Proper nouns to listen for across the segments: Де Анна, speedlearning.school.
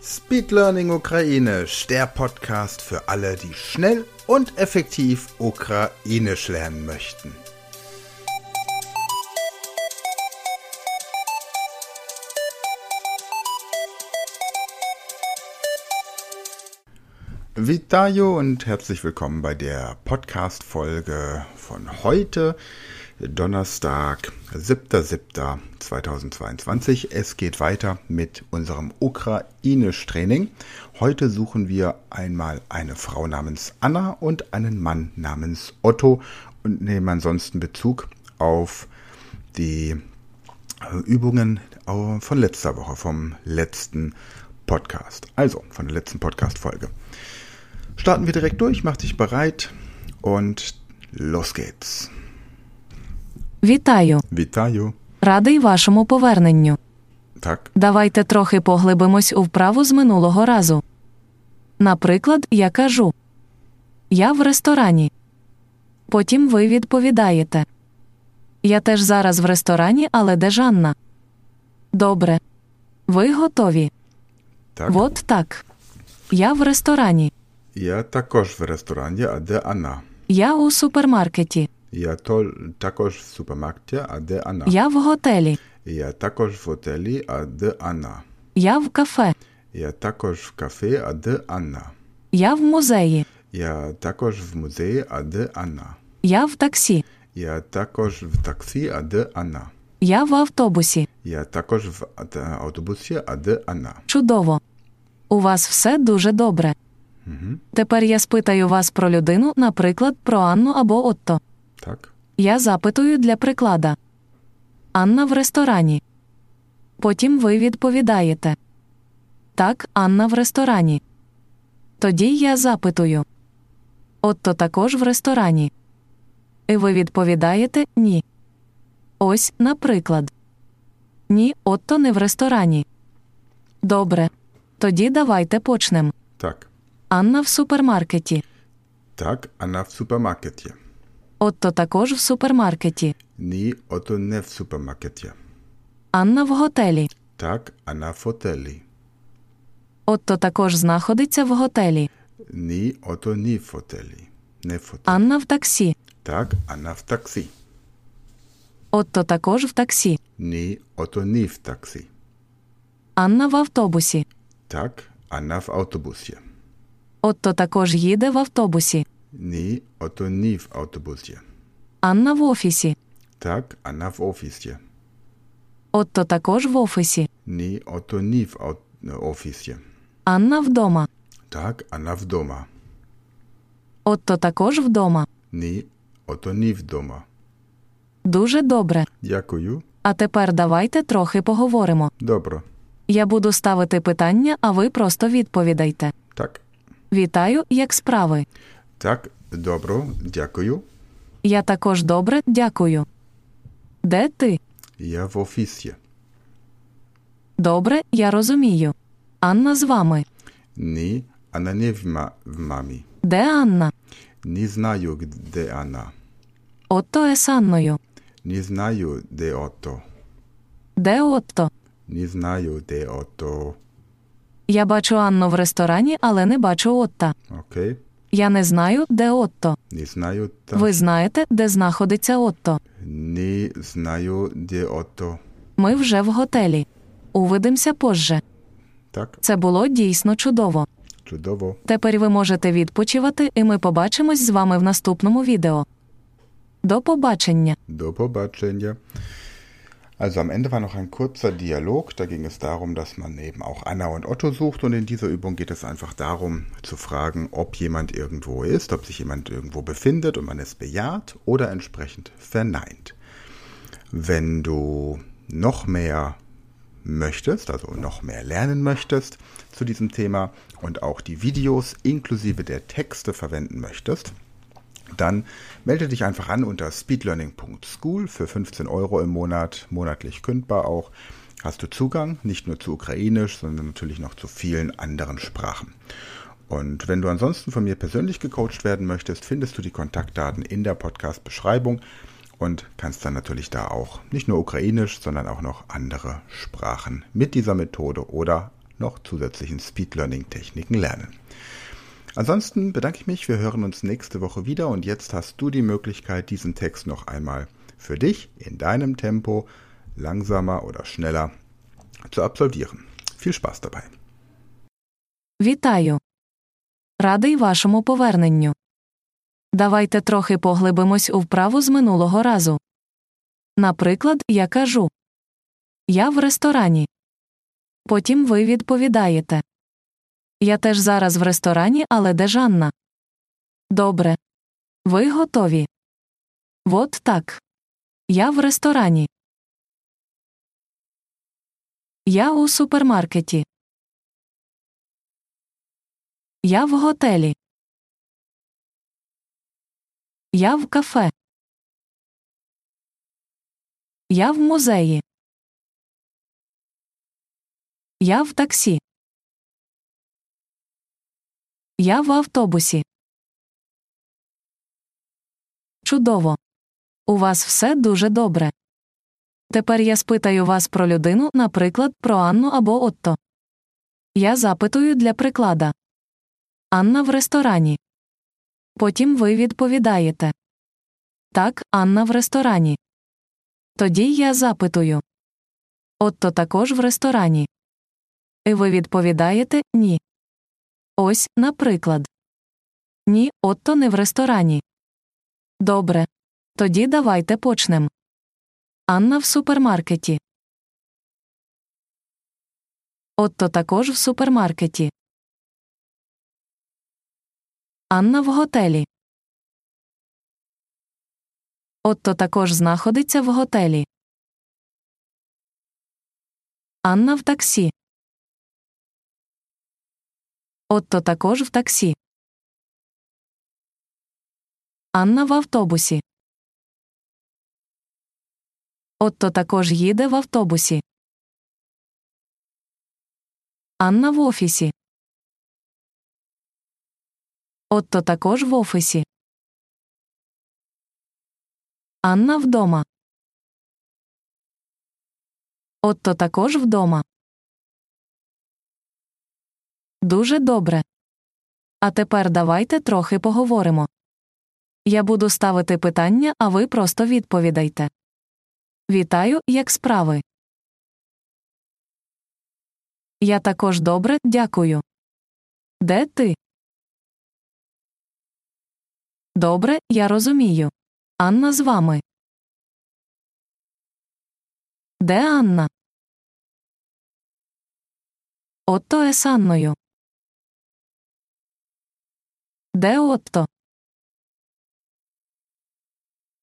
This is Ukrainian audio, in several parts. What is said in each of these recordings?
Speedlearning Ukrainisch, der Podcast für alle, die schnell und effektiv Ukrainisch lernen möchten. Вітаю und herzlich willkommen bei der Podcast-Folge von heute, Donnerstag, 7.7.2022. Es geht weiter mit unserem Ukrainisch-Training. Heute suchen wir einmal eine Frau namens Anna und einen Mann namens Otto und nehmen ansonsten Bezug auf die Übungen von letzter Woche, vom letzten Podcast, also von der letzten Podcast-Folge. Starten wir direkt durch, mach dich bereit und los geht's. Вітаю. Радий вашому поверненню. Так. Давайте трохи поглибимось у вправу з минулого разу. Наприклад, я кажу: "Я в ресторані". Потім ви відповідаєте: "Я теж зараз в ресторані, але де ж Анна?" Добре. Ви готові? Так. Вот так. Я в ресторані. Я також в ресторані, а де Анна? Я у супермаркеті. Я також в супермаркеті, а де Анна? Я в готелі. Я також в готелі, а де Анна? Я в кафе. Я також в кафе, а де Анна? Я в музеї. Я також в музеї, а де Анна? Я в таксі. Я також в таксі, а де Анна? Я в автобусі. Я також в автобусі, а де Анна? Чудово. У вас все дуже добре. Тепер я спитаю вас про людину, наприклад, про Анну або Отто. Так. Я запитую для приклада. Анна в ресторані. Потім ви відповідаєте. Так, Анна в ресторані. Тоді я запитую. Отто також в ресторані. І ви відповідаєте «ні». Ось, наприклад. Ні, Отто не в ресторані. Добре. Тоді давайте почнемо. Так. Анна в супермаркеті. Так, Анна в супермаркеті. Отто також в супермаркеті. Ні, Отто не в супермаркеті. Анна в готелі. Так, Анна в готелі. Отто також знаходиться в готелі. Ні, Отто не в готелі. Анна в таксі. Так, Анна в таксі. Отто також в таксі. Ні, Отто не в таксі. Анна в автобусі. Так, Анна в автобусі. Отто також їде в автобусі. Ні, Отто не в автобусі. Анна в офісі. Так, Анна в офісі. Отто також в офісі. Ні, Отто не в офісі. Анна вдома. Так, Анна вдома. Отто також вдома. Ні, Отто не вдома. Дуже добре. Дякую. А тепер давайте трохи поговоримо. Добре. Я буду ставити питання, а ви просто відповідайте. Так. Вітаю, як справи? Так, добро, дякую. Я також добре, дякую. Де ти? Я в офісі. Добре, я розумію. Анна з вами? Ні, Анна не в мамі. Де Анна? Не знаю, де Анна. Отто є з Анною. Не знаю, де Отто. Де Отто? Не знаю, де Отто. Я бачу Анну в ресторані, але не бачу Отта. Окей. Я не знаю, де Отто. Не знаю. Ви знаєте, де знаходиться Отто? Не знаю, де Отто. Ми вже в готелі. Увидимося позже. Так. Це було дійсно чудово. Чудово. Тепер ви можете відпочивати, і ми побачимось з вами в наступному відео. До побачення. До побачення. Also am Ende war noch ein kurzer Dialog, da ging es darum, dass man eben auch Anna und Otto sucht und in dieser Übung geht es einfach darum zu fragen, ob jemand irgendwo ist, ob sich jemand irgendwo befindet und man es bejaht oder entsprechend verneint. Wenn du noch mehr möchtest, also noch mehr lernen möchtest zu diesem Thema und auch die Videos inklusive der Texte verwenden möchtest, dann melde dich einfach an unter speedlearning.school für 15 € im Monat, monatlich kündbar auch. Hast du Zugang, nicht nur zu Ukrainisch, sondern natürlich noch zu vielen anderen Sprachen. Und wenn du ansonsten von mir persönlich gecoacht werden möchtest, findest du die Kontaktdaten in der Podcast-Beschreibung und kannst dann natürlich da auch nicht nur Ukrainisch, sondern auch noch andere Sprachen mit dieser Methode oder noch zusätzlichen Speedlearning-Techniken lernen. Ansonsten bedanke ich mich, wir hören uns nächste Woche wieder und jetzt hast du die Möglichkeit, diesen Text noch einmal für dich in deinem Tempo langsamer oder schneller zu absolvieren. Viel Spaß dabei. Вітаю. Радий вашому поверненню. Давайте трохи поглибимось у вправу з минулого разу. Наприклад, я кажу: «Я в ресторані». Потім ви відповідаєте: «Я теж зараз в ресторані, але де ж Анна?» Добре. Ви готові? Вот так. Я в ресторані. Я у супермаркеті. Я в готелі. Я в кафе. Я в музеї. Я в таксі. Я в автобусі. Чудово. У вас все дуже добре. Тепер я спитаю вас про людину, наприклад, про Анну або Отто. Я запитую для приклада: «Анна в ресторані». Потім ви відповідаєте: «Так, Анна в ресторані». Тоді я запитую: «Отто також в ресторані?» І ви відповідаєте: «Ні». Ось, наприклад. Ні, Отто не в ресторані. Добре. Тоді давайте почнемо. Анна в супермаркеті. Отто також в супермаркеті. Анна в готелі. Отто також знаходиться в готелі. Анна в таксі. Отто також в таксі. Анна в автобусі. Отто також їде в автобусі. Анна в офісі. Отто також в офісі. Анна вдома. Отто також вдома. Дуже добре. А тепер давайте трохи поговоримо. Я буду ставити питання, а ви просто відповідайте. Вітаю, як справи? Я також добре, дякую. Де ти? Добре, я розумію. Анна з вами. Де Анна? Отто є з Анною. Де Отто?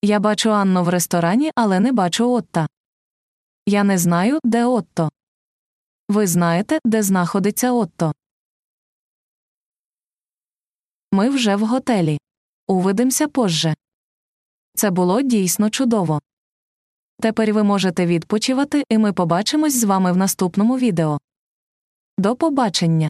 Я бачу Анну в ресторані, але не бачу Отта. Я не знаю, де Отто. Ви знаєте, де знаходиться Отто? Ми вже в готелі. Увидимося позже. Це було дійсно чудово. Тепер ви можете відпочивати, і ми побачимось з вами в наступному відео. До побачення!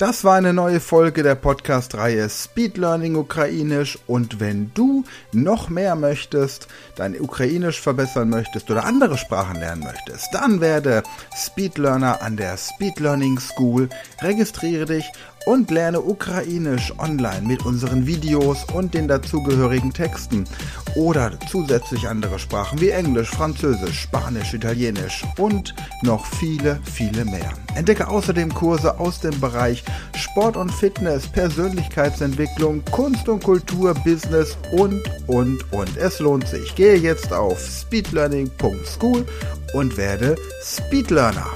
Das war eine neue Folge der Podcast-Reihe Speedlearning Ukrainisch, und wenn du noch mehr möchtest, dein Ukrainisch verbessern möchtest oder andere Sprachen lernen möchtest, dann werde Speedlearner an der Speedlearning School, registriere dich und lerne Ukrainisch online mit unseren Videos und den dazugehörigen Texten oder zusätzlich andere Sprachen wie Englisch, Französisch, Spanisch, Italienisch und noch viele, viele mehr. Entdecke außerdem Kurse aus dem Bereich Sport und Fitness, Persönlichkeitsentwicklung, Kunst und Kultur, Business und. Es lohnt sich. Gehe jetzt auf speedlearning.school und werde Speedlearner.